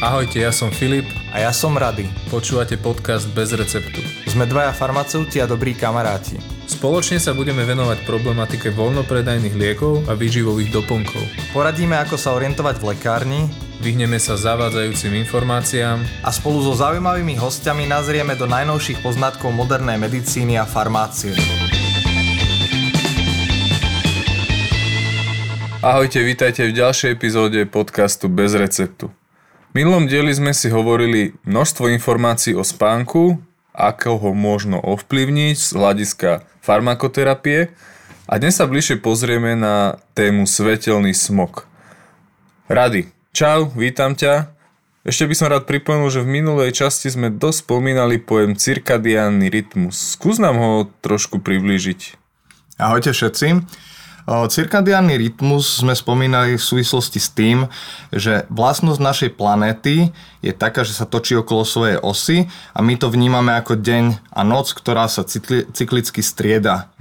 Ahojte, ja som Filip. A ja som Rady. Počúvate podcast Bez receptu. Sme dvaja farmaceuti a dobrí kamaráti. Spoločne sa budeme venovať problematike voľnopredajných liekov a výživových doplnkov. Poradíme, ako sa orientovať v lekárni, vyhneme sa zavádzajúcim informáciám a spolu so zaujímavými hostiami nazrieme do najnovších poznatkov modernej medicíny a farmácie. Ahojte, vítajte v ďalšej epizóde podcastu Bez receptu. V minulom dieli sme si hovorili množstvo informácií o spánku, ako ho možno ovplyvniť z hľadiska farmakoterapie a dnes sa bližšie pozrieme na tému svetelný smog. Rady, čau, vítam ťa. Ešte by som rád pripomenul, že v minulej časti sme dosť spomínali pojem cirkadiánny rytmus. Skús nám ho trošku priblížiť. Ahojte všetci. Cirkadiánny rytmus sme spomínali v súvislosti s tým, že vlastnosť našej planéty je taká, že sa točí okolo svojej osy a my to vnímame ako deň a noc, ktorá sa cyklicky strieda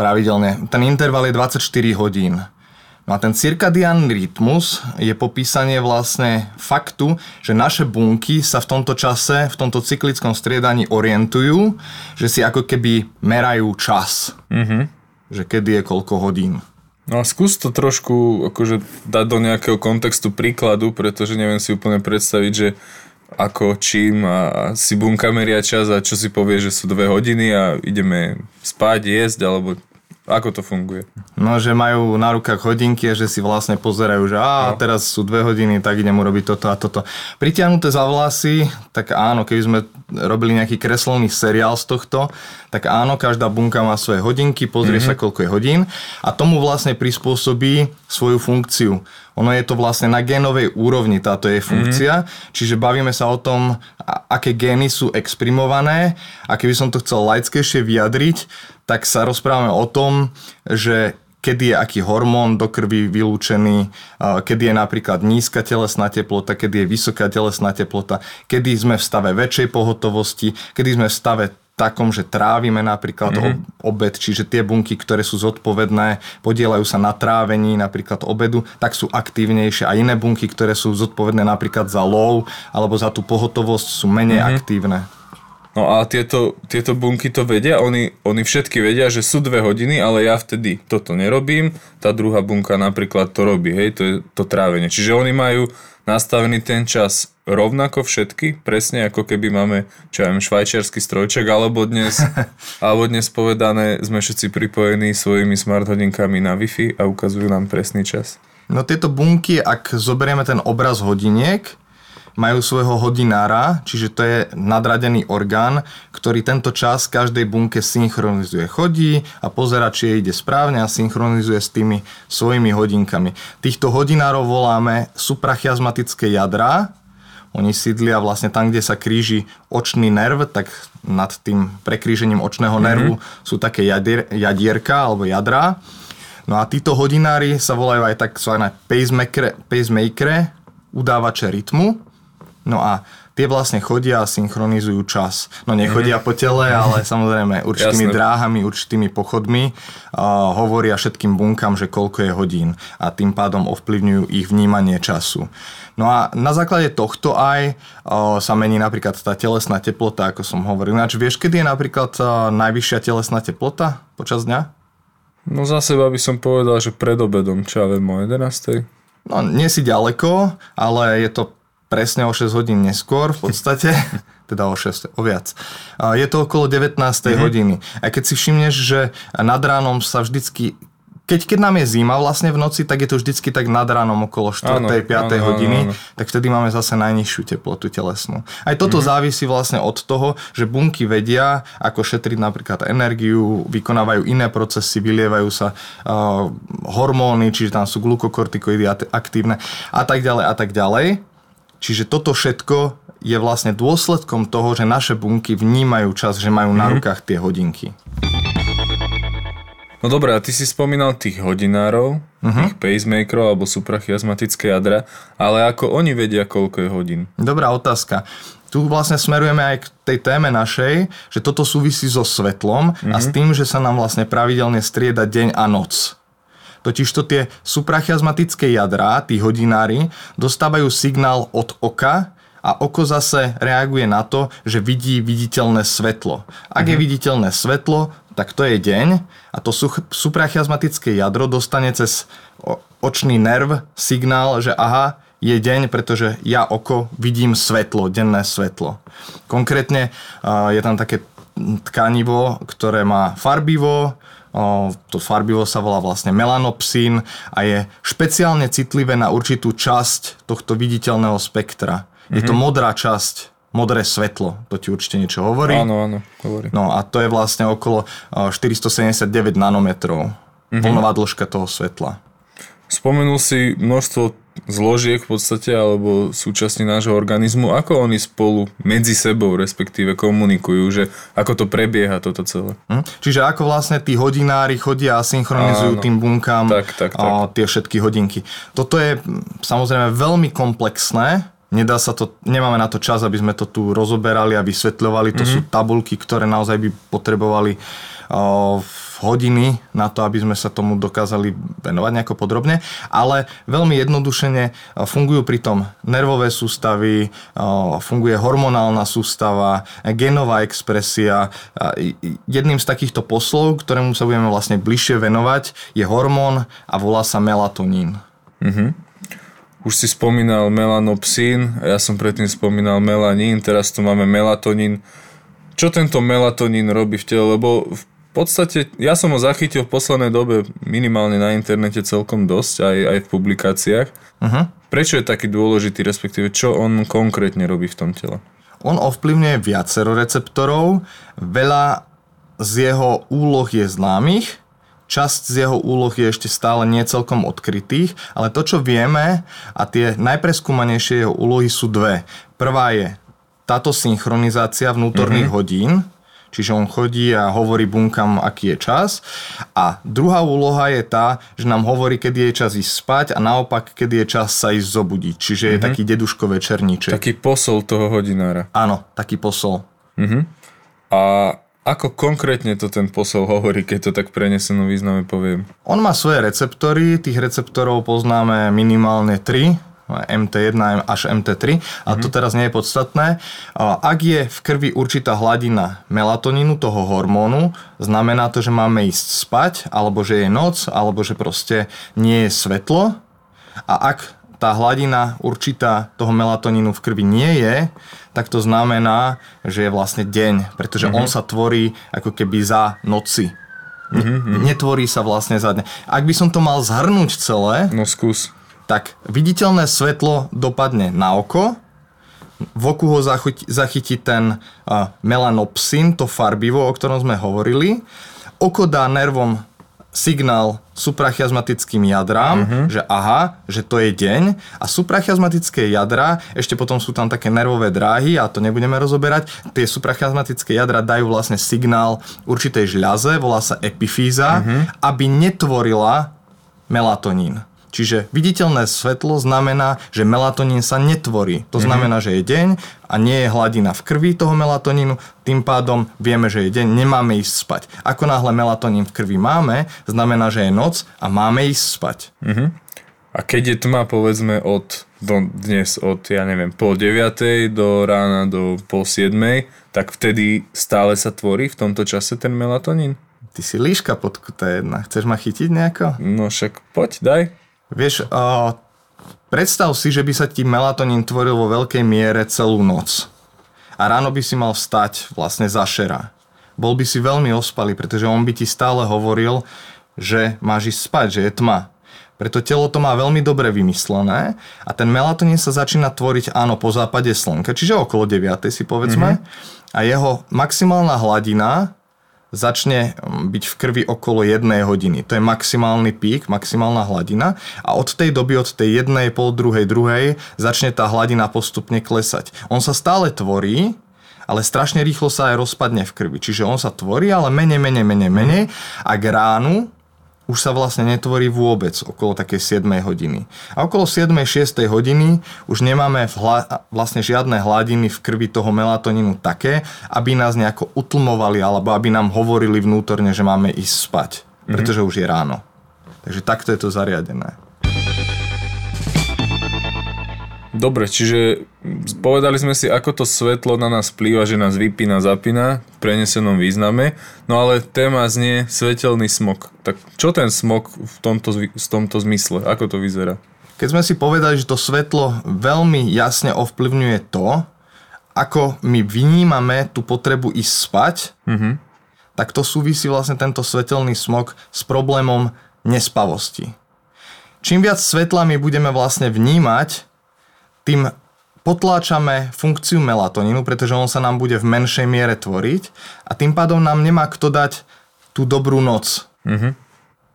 pravidelne. Ten interval je 24 hodín. No a ten cirkadiánny rytmus je popísanie vlastne faktu, že naše bunky sa v tomto čase, v tomto cyklickom striedaní orientujú, že si ako keby merajú čas. Že kedy je koľko hodín. No a skús to trošku akože dať do nejakého kontextu príkladu, pretože neviem si úplne predstaviť, že ako, čím a si bunka meria čas a čo si povie, že sú 2 hodiny a ideme spať, jesť, alebo ako to funguje? No, že majú na rukách hodinky a že si vlastne pozerajú, že teraz sú 2 hodiny, tak idem urobiť toto a toto. Pritiahnuté za vlasy, tak áno, keby sme robili nejaký kreslený seriál z tohto, tak áno, každá bunka má svoje hodinky, pozrie sa, koľko je hodín a tomu vlastne prispôsobí svoju funkciu. Ono je to vlastne na génovej úrovni táto jej funkcia, čiže bavíme sa o tom, aké gény sú exprimované a keby som to chcel laickejšie vyjadriť, tak sa rozprávame o tom, že kedy je aký hormón do krvi vylúčený, kedy je napríklad nízka telesná teplota, kedy je vysoká telesná teplota, kedy sme v stave väčšej pohotovosti, kedy sme v stave takom, že trávime napríklad obed, čiže tie bunky, ktoré sú zodpovedné, podielajú sa na trávení napríklad obedu, tak sú aktívnejšie a iné bunky, ktoré sú zodpovedné napríklad za lov alebo za tú pohotovosť, sú menej aktívne. No a tieto bunky to vedia, oni všetky vedia, že sú 2 hodiny, ale ja vtedy toto nerobím, tá druhá bunka napríklad to robí, hej, to je to trávenie. Čiže oni majú nastavený ten čas rovnako všetky, presne ako keby máme, čo ja viem, švajčiarsky strojček, alebo dnes povedané, sme všetci pripojení svojimi smart hodinkami na Wi-Fi a ukazujú nám presný čas. No tieto bunky, ak zoberieme ten obraz hodiniek, majú svojho hodinára, čiže to je nadradený orgán, ktorý tento čas každej bunke synchronizuje. Chodí a pozerá, či jej ide správne a synchronizuje s tými svojimi hodinkami. Týchto hodinárov voláme suprachiasmatické jadrá. Oni sídlia vlastne tam, kde sa kríži očný nerv, tak nad tým prekrížením očného nervu sú také jadierka alebo jadrá. No a títo hodinári sa volajú aj takzvané pacemakere, udávače rytmu. No a tie vlastne chodia a synchronizujú čas. No nechodia po tele, ale samozrejme určitými dráhami, určitými pochodmi hovoria všetkým bunkám, že koľko je hodín a tým pádom ovplyvňujú ich vnímanie času. No a na základe tohto aj sa mení napríklad tá telesná teplota, ako som hovoril. Ináč vieš, kedy je napríklad najvyššia telesná teplota počas dňa? No za seba by som povedal, že pred obedom, čo ja viem, o 11. No nie si ďaleko, ale je to presne o 6 hodín neskôr v podstate, teda o viac. Je to okolo 19. hodiny. A keď si všimneš, že nad ránom sa vždycky, keď nám je zima vlastne v noci, tak je to vždycky tak nad ránom okolo 4. 5. hodiny, tak vtedy máme zase najnižšiu teplotu telesnú. Aj toto závisí vlastne od toho, že bunky vedia, ako šetriť napríklad energiu, vykonávajú iné procesy, vylievajú sa hormóny, čiže tam sú glukokortikoidy aktívne a tak ďalej. Čiže toto všetko je vlastne dôsledkom toho, že naše bunky vnímajú čas, že majú na rukách tie hodinky. No dobré, a ty si spomínal tých hodinárov, tých pacemakerov alebo suprachiasmatické jadra, ale ako oni vedia, koľko je hodín? Dobrá otázka. Tu vlastne smerujeme aj k tej téme našej, že toto súvisí so svetlom a s tým, že sa nám vlastne pravidelne strieda deň a noc. Totižto tie suprachiasmatické jadrá, tí hodinári, dostávajú signál od oka a oko zase reaguje na to, že vidí viditeľné svetlo. Ak je viditeľné svetlo, tak to je deň a to suprachiasmatické jadro dostane cez očný nerv signál, že aha, je deň, pretože ja oko vidím svetlo, denné svetlo. Konkrétne je tam také tkanivo, ktoré má farbivo, to farbivo sa volá vlastne melanopsín a je špeciálne citlivé na určitú časť tohto viditeľného spektra. Je to modrá časť, modré svetlo, to ti určite niečo hovorí. Áno, áno, hovorí. No a to je vlastne okolo 479 nanometrov, vlnová dĺžka toho svetla. Spomenul si množstvo zložiek v podstate, alebo súčasti nášho organizmu, ako oni spolu medzi sebou respektíve komunikujú, že ako to prebieha toto celé. Čiže ako vlastne tí hodinári chodia a synchronizujú tým bunkám tie všetky hodinky. Toto je samozrejme veľmi komplexné, nedá sa to, nemáme na to čas, aby sme to tu rozoberali a vysvetľovali, to sú tabuľky, ktoré naozaj by potrebovali hodiny na to, aby sme sa tomu dokázali venovať nejako podrobne, ale veľmi jednodušene fungujú pritom nervové sústavy, funguje hormonálna sústava, genová expresia. Jedným z takýchto poslov, ktorému sa budeme vlastne bližšie venovať, je hormón a volá sa melatonín. Už si spomínal melanopsín, ja som predtým spomínal melanín, teraz tu máme melatonín. Čo tento melatonín robí v tele? Lebo v podstate, ja som ho zachytil v poslednej dobe minimálne na internete celkom dosť, aj v publikáciách. Prečo je taký dôležitý, respektíve čo on konkrétne robí v tom tele? On ovplyvňuje viacero receptorov, veľa z jeho úloh je známych, časť z jeho úloh je ešte stále nie celkom odkrytých, ale to, čo vieme a tie najpreskúmanejšie jeho úlohy sú dve. Prvá je táto synchronizácia vnútorných hodín, čiže on chodí a hovorí bunkám, aký je čas. A druhá úloha je tá, že nám hovorí, kedy je čas ísť spať a naopak, kedy je čas sa ísť zobudiť. Čiže je taký deduško večerníček. Taký posol toho hodinára. Áno, taký posol. A ako konkrétne to ten posol hovorí, keď to tak prenesenú význame poviem? On má svoje receptory, tých receptorov poznáme minimálne 3, MT1 až MT3, a to teraz nie je podstatné. Ak je v krvi určitá hladina melatonínu, toho hormónu, znamená to, že máme ísť spať, alebo že je noc, alebo že proste nie je svetlo. A ak tá hladina určitá toho melatonínu v krvi nie je, tak to znamená, že je vlastne deň, pretože on sa tvorí ako keby za noci. Netvorí sa vlastne za deň. Ak by som to mal zhrnúť celé, no skús, tak viditeľné svetlo dopadne na oko, v oku ho zachytí ten melanopsín, to farbivo, o ktorom sme hovorili. Oko dá nervom signál suprachiasmatickým jadrám, že aha, že to je deň, a suprachiasmatické jadra, ešte potom sú tam také nervové dráhy a to nebudeme rozoberať, tie suprachiasmatické jadra dajú vlastne signál určitej žľaze, volá sa epifýza, aby netvorila melatonín. Čiže viditeľné svetlo znamená, že melatonín sa netvorí. To znamená, že je deň a nie je hladina v krvi toho melatonínu. Tým pádom vieme, že je deň, nemáme ísť spať. Ako náhle melatonín v krvi máme, znamená, že je noc a máme ísť spať. A keď je tma, povedzme, dnes od, ja neviem, pol 9 do rána do pol 7, tak vtedy stále sa tvorí v tomto čase ten melatonín? Ty si líška podkutá jedna. Chceš ma chytiť nejako? No však poď, daj. Vieš, predstav si, že by sa ti melatonín tvoril vo veľkej miere celú noc. A ráno by si mal vstať vlastne za šera. Bol by si veľmi ospalý, pretože on by ti stále hovoril, že máš ísť spať, že je tma. Preto telo to má veľmi dobre vymyslené a ten melatonín sa začína tvoriť, áno, po západe slnka, čiže okolo 9 si povedzme. A jeho maximálna hladina začne byť v krvi okolo 1 hodiny. To je maximálny pík, maximálna hladina, a od tej doby, od tej 1, pol druhej, začne tá hladina postupne klesať. On sa stále tvorí, ale strašne rýchlo sa aj rozpadne v krvi. Čiže on sa tvorí, ale menej a k ránu už sa vlastne netvorí vôbec okolo takej 7 hodiny. A okolo 7, 6 hodiny už nemáme vlastne žiadne hladiny v krvi toho melatonínu také, aby nás nejako utlmovali alebo aby nám hovorili vnútorne, že máme ísť spať. Pretože už je ráno. Takže takto je to zariadené. Dobre, čiže povedali sme si, ako to svetlo na nás vplýva, že nás vypína, zapína v prenesenom význame, no ale téma znie svetelný smog. Tak čo ten smog v tomto zmysle? Ako to vyzerá? Keď sme si povedali, že to svetlo veľmi jasne ovplyvňuje to, ako my vnímame tú potrebu ísť spať, tak to súvisí vlastne tento svetelný smog s problémom nespavosti. Čím viac svetla my budeme vlastne vnímať, tým potláčame funkciu melatonínu, pretože on sa nám bude v menšej miere tvoriť a tým pádom nám nemá kto dať tú dobrú noc.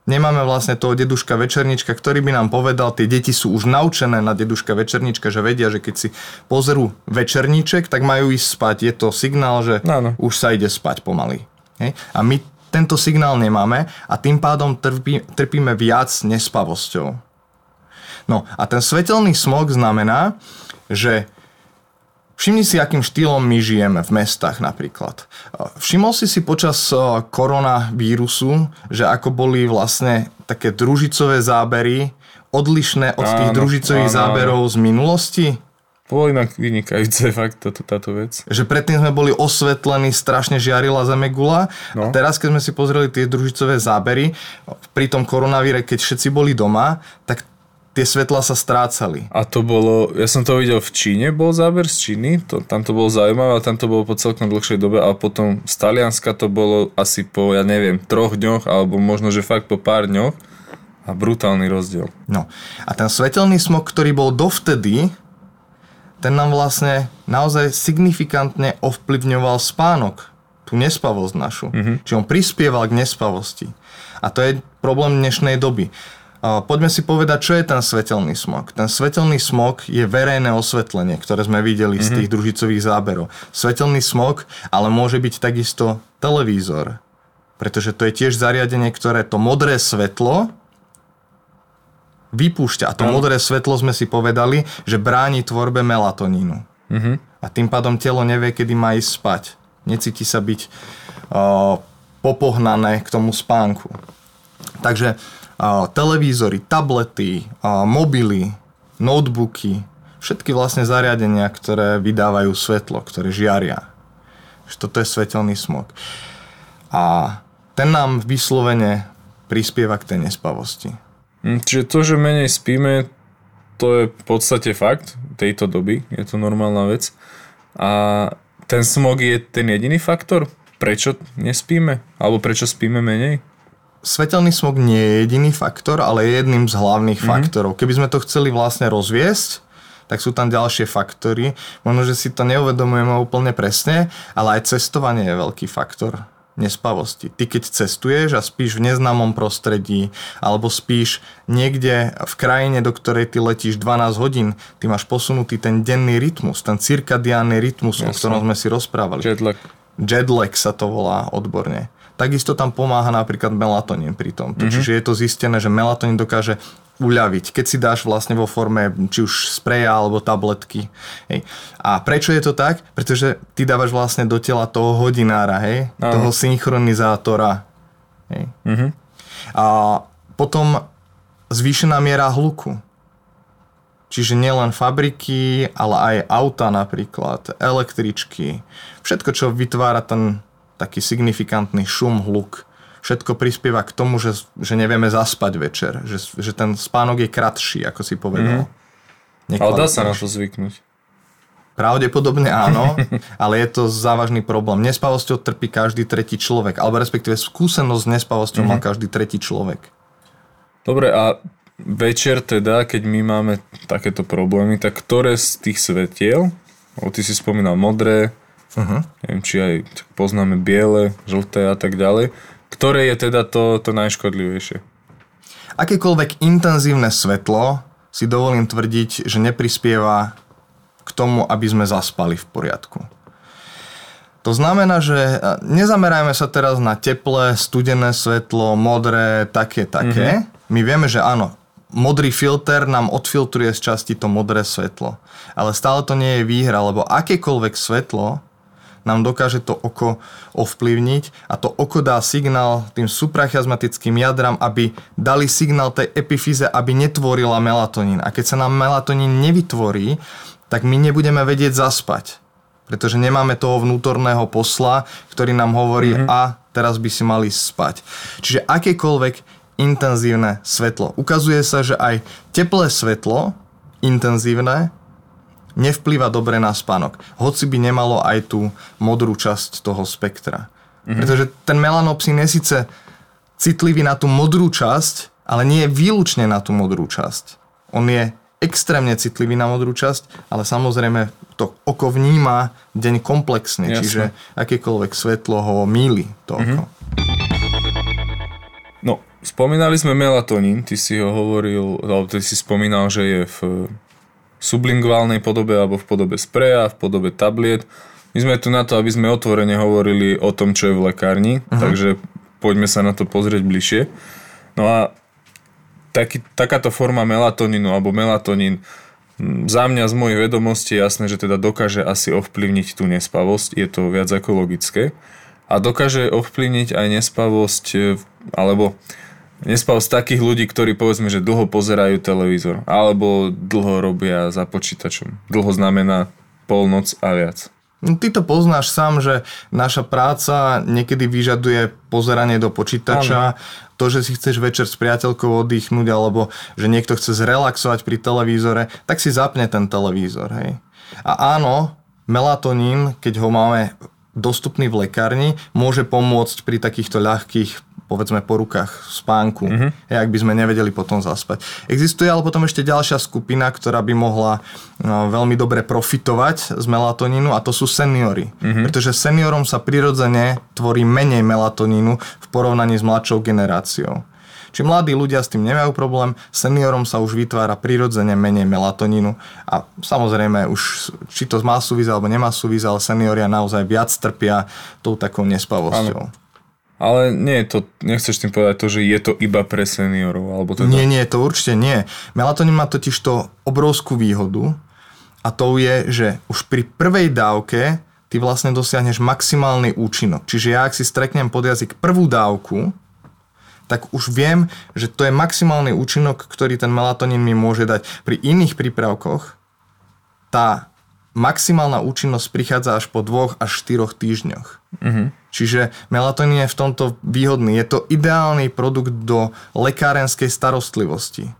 Nemáme vlastne toho deduška večernička, ktorý by nám povedal, tie deti sú už naučené na deduška večernička, že vedia, že keď si pozerú večerníček, tak majú ísť spať. Je to signál, že už sa ide spať pomaly. Hej? A my tento signál nemáme a tým pádom trpíme viac nespavosťou. No a ten svetelný smog znamená, že všimni si, akým štýlom my žijeme v mestách napríklad. Všimol si počas koronavírusu, že ako boli vlastne také družicové zábery odlišné od tých družicových záberov z minulosti? Bolo inak vynikajúce fakt táto vec. Že predtým sme boli osvetlení, strašne žiarila zemegula. No. A teraz, keď sme si pozreli tie družicové zábery, pri tom koronavíre, keď všetci boli doma, tak tie svetlá sa strácali. A to bolo, ja som to videl v Číne, bol záber z Číny, tam to bolo zaujímavé, tam to bolo po celkom dlhšej dobe a potom z Talianska to bolo asi po, ja neviem, 3 dňoch, alebo možno, že fakt po pár dňoch a brutálny rozdiel. No a ten svetelný smog, ktorý bol dovtedy, ten nám vlastne naozaj signifikantne ovplyvňoval spánok, tú nespavosť našu. Čiže on prispieval k nespavosti. A to je problém dnešnej doby. Poďme si povedať, čo je ten svetelný smog. Ten svetelný smog je verejné osvetlenie, ktoré sme videli z tých družicových záberov. Svetelný smog, ale môže byť takisto televízor. Pretože to je tiež zariadenie, ktoré to modré svetlo vypúšťa. A to modré svetlo sme si povedali, že bráni tvorbe melatonínu. A tým pádom telo nevie, kedy má ísť spať. Necíti sa byť popohnané k tomu spánku. Takže televízory, tablety, mobily, notebooky, všetky vlastne zariadenia, ktoré vydávajú svetlo, ktoré žiaria. Toto je svetelný smog. A ten nám vyslovene prispieva k tej nespavosti. Čiže to, že menej spíme, to je v podstate fakt tejto doby, je to normálna vec. A ten smog je ten jediný faktor, prečo nespíme, alebo prečo spíme menej? Svetelný smog nie je jediný faktor, ale je jedným z hlavných faktorov. Keby sme to chceli vlastne rozviesť, tak sú tam ďalšie faktory. Možno, že si to neuvedomujeme úplne presne, ale aj cestovanie je veľký faktor nespavosti. Ty keď cestuješ a spíš v neznámom prostredí, alebo spíš niekde v krajine, do ktorej ty letíš 12 hodín, ty máš posunutý ten denný rytmus, ten cirkadiánny rytmus, o ktorom sme si rozprávali. Jetlag sa to volá odborne. Takisto tam pomáha napríklad melatonín pri tom. Čiže je to zistené, že melatonín dokáže uľaviť, keď si dáš vlastne vo forme či už spreja alebo tabletky. Hej. A prečo je to tak? Pretože ty dávaš vlastne do tela toho hodinára, hej? Toho synchronizátora. Hej. A potom zvýšená miera hluku. Čiže nielen fabriky, ale aj auta napríklad, električky. Všetko, čo vytvára ten taký signifikantný šum, hluk. Všetko prispieva k tomu, že nevieme zaspať večer. Že ten spánok je kratší, ako si povedal. Ale dá sa na to zvyknúť. Pravdepodobne áno, ale je to závažný problém. Nespavosťou trpí každý tretí človek, alebo respektíve skúsenosť s nespavosťou má každý tretí človek. Dobre, a večer teda, keď my máme takéto problémy, tak ktoré z tých svetiel, ty si spomínal modré, neviem, či aj poznáme biele, žlté a tak ďalej. Ktoré je teda to najškodlivejšie? Akékoľvek intenzívne svetlo si dovolím tvrdiť, že neprispieva k tomu, aby sme zaspali v poriadku. To znamená, že nezamerajme sa teraz na teplé, studené svetlo, modré, také. My vieme, že áno, modrý filter nám odfiltruje z časti to modré svetlo. Ale stále to nie je výhra, lebo akékoľvek svetlo nám dokáže to oko ovplyvniť a to oko dá signál tým suprachiasmatickým jadram, aby dali signál tej epifýze, aby netvorila melatonín. A keď sa nám melatonín nevytvorí, tak my nebudeme vedieť zaspať, pretože nemáme toho vnútorného posla, ktorý nám hovorí a teraz by si mali spať. Čiže akékoľvek intenzívne svetlo. Ukazuje sa, že aj teplé svetlo, intenzívne, nevplýva dobre na spánok. Hoci by nemalo aj tú modrú časť toho spektra. Mm-hmm. Pretože ten melanopsin je síce citlivý na tú modrú časť, ale nie je výlučne na tú modrú časť. On je extrémne citlivý na modrú časť, ale samozrejme to oko vníma deň komplexne. Jasne. Čiže akékoľvek svetlo ho mýli to oko. No, spomínali sme melatonín, ty si ho hovoril, alebo ty si spomínal, že je v sublinguálnej podobe alebo v podobe spreja, v podobe tabliet. My sme tu na to, aby sme otvorene hovorili o tom, čo je v lekárni, takže poďme sa na to pozrieť bližšie. No a takáto forma melatonínu alebo melatonín za mňa z mojich vedomostí je jasné, že teda dokáže asi ovplyvniť tú nespavosť, je to viac ako logické a dokáže ovplyvniť aj nespavosť alebo nespal z takých ľudí, ktorí povedzme, že dlho pozerajú televízor alebo dlho robia za počítačom. Dlho znamená polnoc a viac. No, ty to poznáš sám, že naša práca niekedy vyžaduje pozeranie do počítača, to, že si chceš večer s priateľkou oddychnúť alebo že niekto chce zrelaxovať pri televízore, tak si zapne ten televízor. Hej. A áno, melatonín, keď ho máme dostupný v lekárni, môže pomôcť pri takýchto ľahkých povedzme po rukách spánku, ak by sme nevedeli potom zaspať. Existuje ale potom ešte ďalšia skupina, ktorá by mohla veľmi dobre profitovať z melatonínu a to sú seniory. Pretože seniorom sa prirodzene tvorí menej melatonínu v porovnaní s mladšou generáciou. Či mladí ľudia s tým nemajú problém, seniorom sa už vytvára prirodzene menej melatonínu a samozrejme už či to má súvisť alebo nemá súvisť, ale senioria naozaj viac trpia tou takou nespavosťou. Áno. Ale nie je to, nechceš tým povedať to, že je to iba pre seniorov? Alebo teda... Nie, to určite nie. Melatonín má totiž to obrovskú výhodu a to je, že už pri prvej dávke ty vlastne dosiahneš maximálny účinok. Čiže ja, ak si streknem pod jazyk prvú dávku, tak už viem, že to je maximálny účinok, ktorý ten melatonín mi môže dať. Pri iných prípravkoch tá maximálna účinnosť prichádza až po 2 až 4 týždňoch. Čiže melatonín je v tomto výhodný. Je to ideálny produkt do lekárenskej starostlivosti.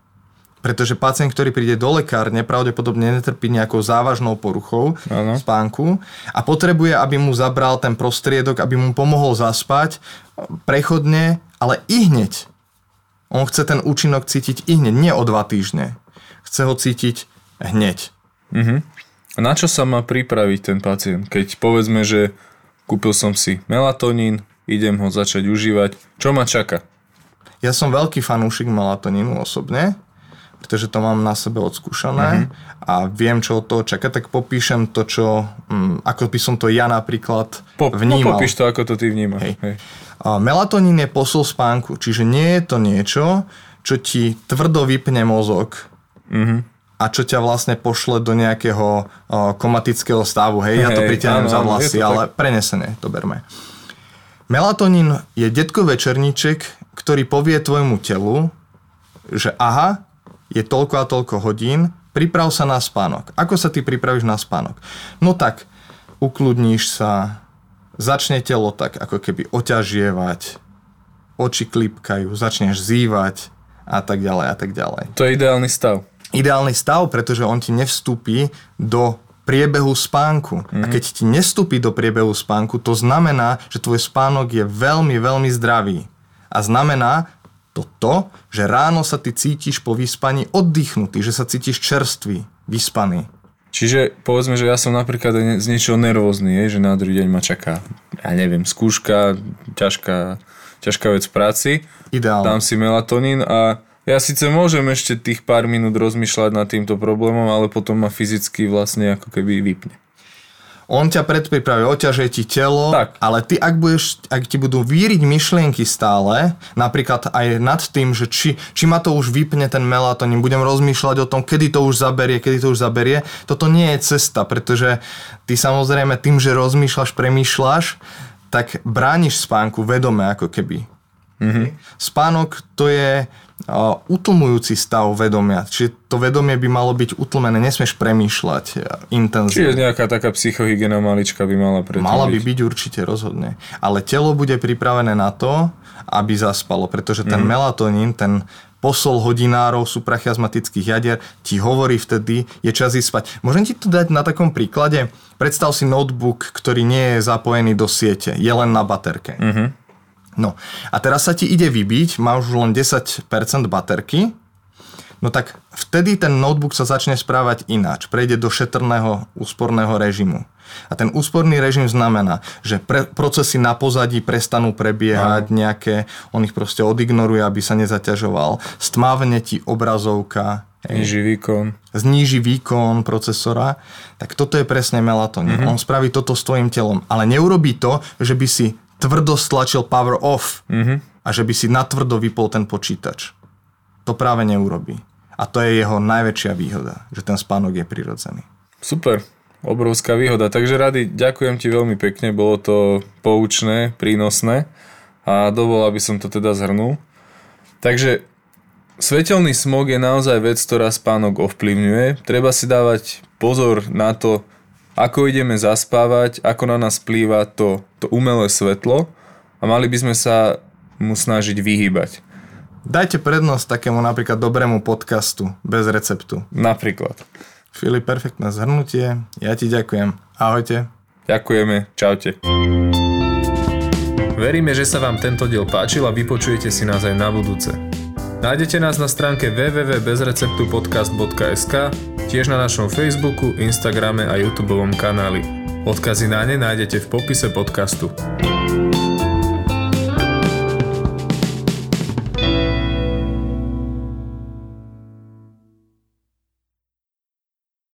Pretože pacient, ktorý príde do lekárne, pravdepodobne netrpí nejakou závažnou poruchou spánku a potrebuje, aby mu zabral ten prostriedok, aby mu pomohol zaspať prechodne, ale i hneď. On chce ten účinok cítiť i hneď, nie o 2 týždne. Chce ho cítiť hneď. Na čo sa má pripraviť ten pacient? Keď povedzme, že kúpil som si melatonín, idem ho začať užívať. Čo ma čaká? Ja som veľký fanúšik melatonínu osobne, pretože to mám na sebe odskúšané a viem, čo od toho čaká, tak popíšem to, čo, ako by som to ja napríklad vnímal. Popíš to, ako to ty vnímaš. Hej. Melatonín je posol spánku, čiže nie je to niečo, čo ti tvrdo vypne mozog. A čo ťa vlastne pošle do nejakého komatického stavu. Hej, ja to pritiahnem za vlasy, ale prenesenie to berme. Melatonín je detko večerníček, ktorý povie tvojmu telu, že aha, je toľko a toľko hodín, priprav sa na spánok. Ako sa ty pripravíš na spánok? No tak, ukludníš sa, začne telo tak ako keby oťažievať, oči klipkajú, začneš zývať a tak ďalej a tak ďalej. To je ideálny stav. Ideálny stav, pretože on ti nevstúpi do priebehu spánku. A keď ti nestúpi do priebehu spánku, to znamená, že tvoj spánok je veľmi, veľmi zdravý. A znamená to, že ráno sa ty cítiš po vyspaní oddychnutý, že sa cítiš čerstvý, vyspaný. Čiže povedzme, že ja som napríklad z niečoho nervózny, že na druhý deň ma čaká, ja neviem, skúška, ťažká vec v práci. Ideálne. Dám si melatonín a... Ja síce môžem ešte tých pár minút rozmýšľať nad týmto problémom, ale potom ma fyzicky vlastne ako keby vypne. On ťa predpripraví, oťažuje ti telo, tak. Ale ty, ak ti budú víriť myšlienky stále, napríklad aj nad tým, že či ma to už vypne ten melatonín, budem rozmýšľať o tom, kedy to už zaberie, toto nie je cesta, pretože ty samozrejme tým, že rozmýšľaš, premýšľaš, tak brániš spánku vedome ako keby. Mm-hmm. Spánok to je utlmujúci stav vedomia. Čiže to vedomie by malo byť utlmené, nesmieš premýšľať intenzívne. Čiže nejaká taká psychohygiena malička by mala preto byť. Mala by byť určite, rozhodne. Ale telo bude pripravené na to, aby zaspalo, pretože ten melatonín, ten posol hodinárov suprachiasmatických jadier ti hovorí vtedy, je čas ísť spať. Môžem ti to dať na takom príklade? Predstav si notebook, ktorý nie je zapojený do siete, je len na baterke. Mhm. No a teraz sa ti ide vybiť, má už len 10% baterky, no tak vtedy ten notebook sa začne správať ináč, prejde do šetrného úsporného režimu. A ten úsporný režim znamená, že procesy na pozadí prestanú prebiehať nejaké, on ich proste odignoruje, aby sa nezaťažoval, stmávne ti obrazovka, zníži výkon procesora, tak toto je presne melatonín. Mm-hmm. On spraví toto s tvojim telom, ale neurobí to, že by si tvrdo stlačil power off a že by si natvrdo vypol ten počítač. To práve neurobí. A to je jeho najväčšia výhoda, že ten spánok je prirodzený. Super, obrovská výhoda. Takže Rady, ďakujem ti veľmi pekne, bolo to poučné, prínosné a dovol, aby som to teda zhrnul. Takže svetelný smog je naozaj vec, ktorá spánok ovplyvňuje. Treba si dávať pozor na to, ako ideme zaspávať, ako na nás plýva to umelé svetlo a mali by sme sa mu snažiť vyhýbať. Dajte prednosť takému napríklad dobrému podcastu bez receptu. Napríklad. Filip, perfektné zhrnutie. Ja ti ďakujem. Ahojte. Ďakujeme. Čaute. Veríme, že sa vám tento diel páčil a vypočujete si nás aj na budúce. Nájdete nás na stránke www.bezreceptupodcast.sk, tiež na našom Facebooku, Instagrame a YouTubeovom kanáli. Odkazy na ne nájdete v popise podcastu.